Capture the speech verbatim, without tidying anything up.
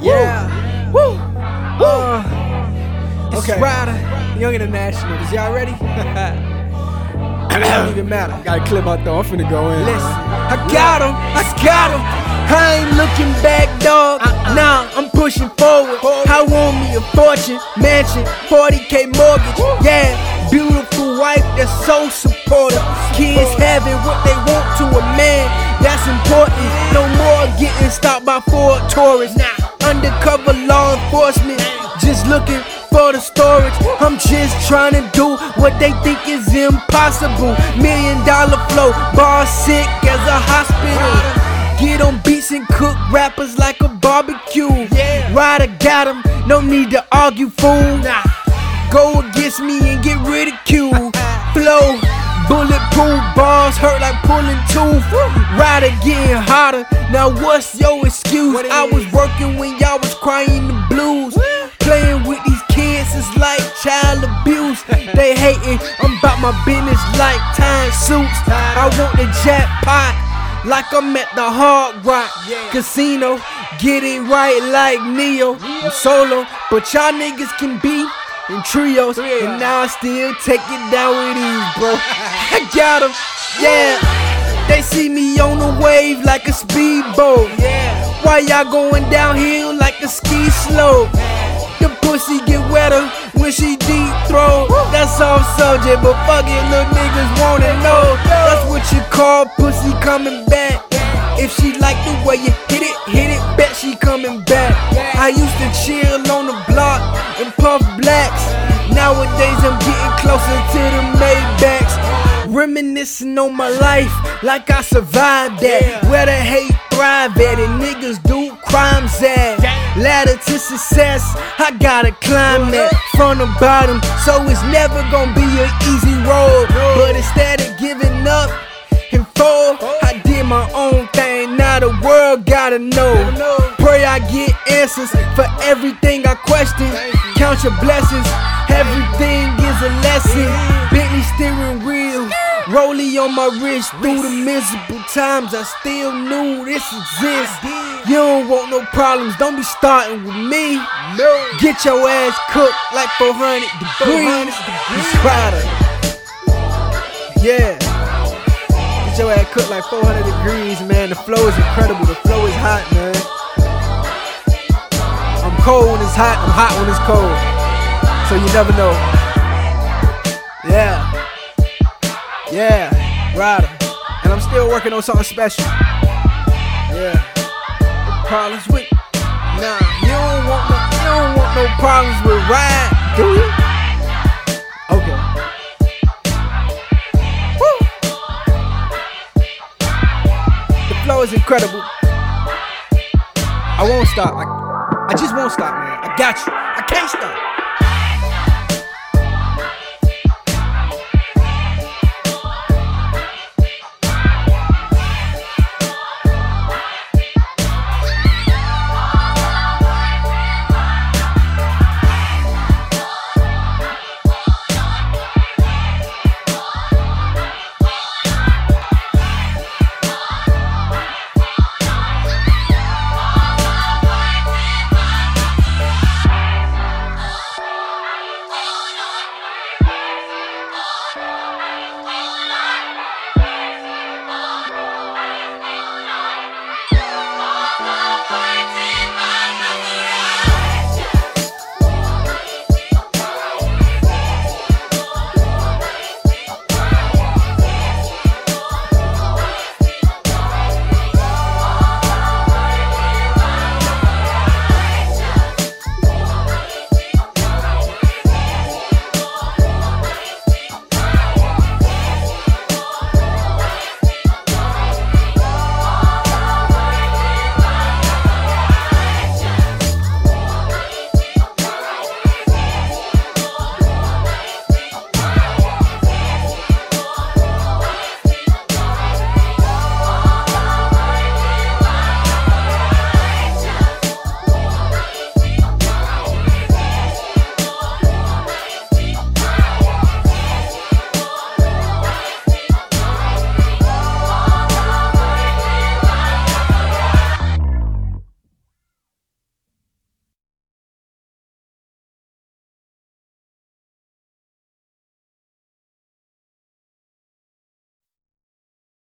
Yeah. Woo. Woo. Uh, it's okay. Ryder, Young International. Is y'all ready? It don't even matter. I got a clip out though. I'm finna go in. Listen, I got him. I got him. I ain't looking back, dog. Uh-uh. Nah, I'm pushing forward. I want me a fortune, mansion, forty K mortgage. Woo. Yeah, beautiful wife that's so supportive. Kids having what they want to a man. That's important. No more getting stopped by Ford Taurus. Nah, undercover law enforcement. Just looking for the storage. I'm just trying to do what they think is impossible. Million dollar flow, bar sick as a hospital. Get on beats and cook rappers like a barbecue. Ryder got 'em, no need to argue, fool. Go against me and get ridiculed. Flow, bulletproof bars hurt like pulling tooth. Ryder getting hotter, now what's your excuse? I was working when y'all was crying the blues. Playing with these kids is like child abuse. They hating, I'm about my business like time suits. I want the jackpot, like I'm at the Hard Rock Casino. Get it right like Neo. I'm solo, but y'all niggas can be in trios. And now I still take it down with these, bro. I got 'em, yeah. They see me on the wave like a speedboat. Why y'all going downhill like a ski slope? The pussy get wetter when she deep throat. That's all subject, but fuck it, little niggas wanna know. That's what you call pussy coming back. If she like the way you hit it, hit it, bet she coming back. I used to chill on the block and puff blacks. Nowadays I'm getting closer to the Maybachs. Reminiscing on my life like I survived that. Where the hate thrive at and niggas do crimes at. Ladder to success, I gotta climb it from the bottom. So it's never gonna be an easy road. But instead of giving up and fall, I did my own thing, now the world gotta know. Pray I get answers for everything I question. Count your blessings, everything is a lesson. Bentley steering wheel, rollie on my wrist. Through the miserable times, I still knew this exists. You don't want no problems, don't be starting with me. No. Get your ass cooked like four hundred degrees. It's Ryder. Yeah. Get your ass cooked like four hundred degrees, man. The flow is incredible. The flow is hot, man. I'm cold when it's hot. I'm hot when it's cold. So you never know. Yeah. Yeah. Ryder. And I'm still working on something special. Yeah. Problems with, nah, you don't want no, you don't want no problems with Ryder, do you? Okay. Woo. The flow is incredible. I won't stop. I, I just won't stop, man. I got you. I can't stop.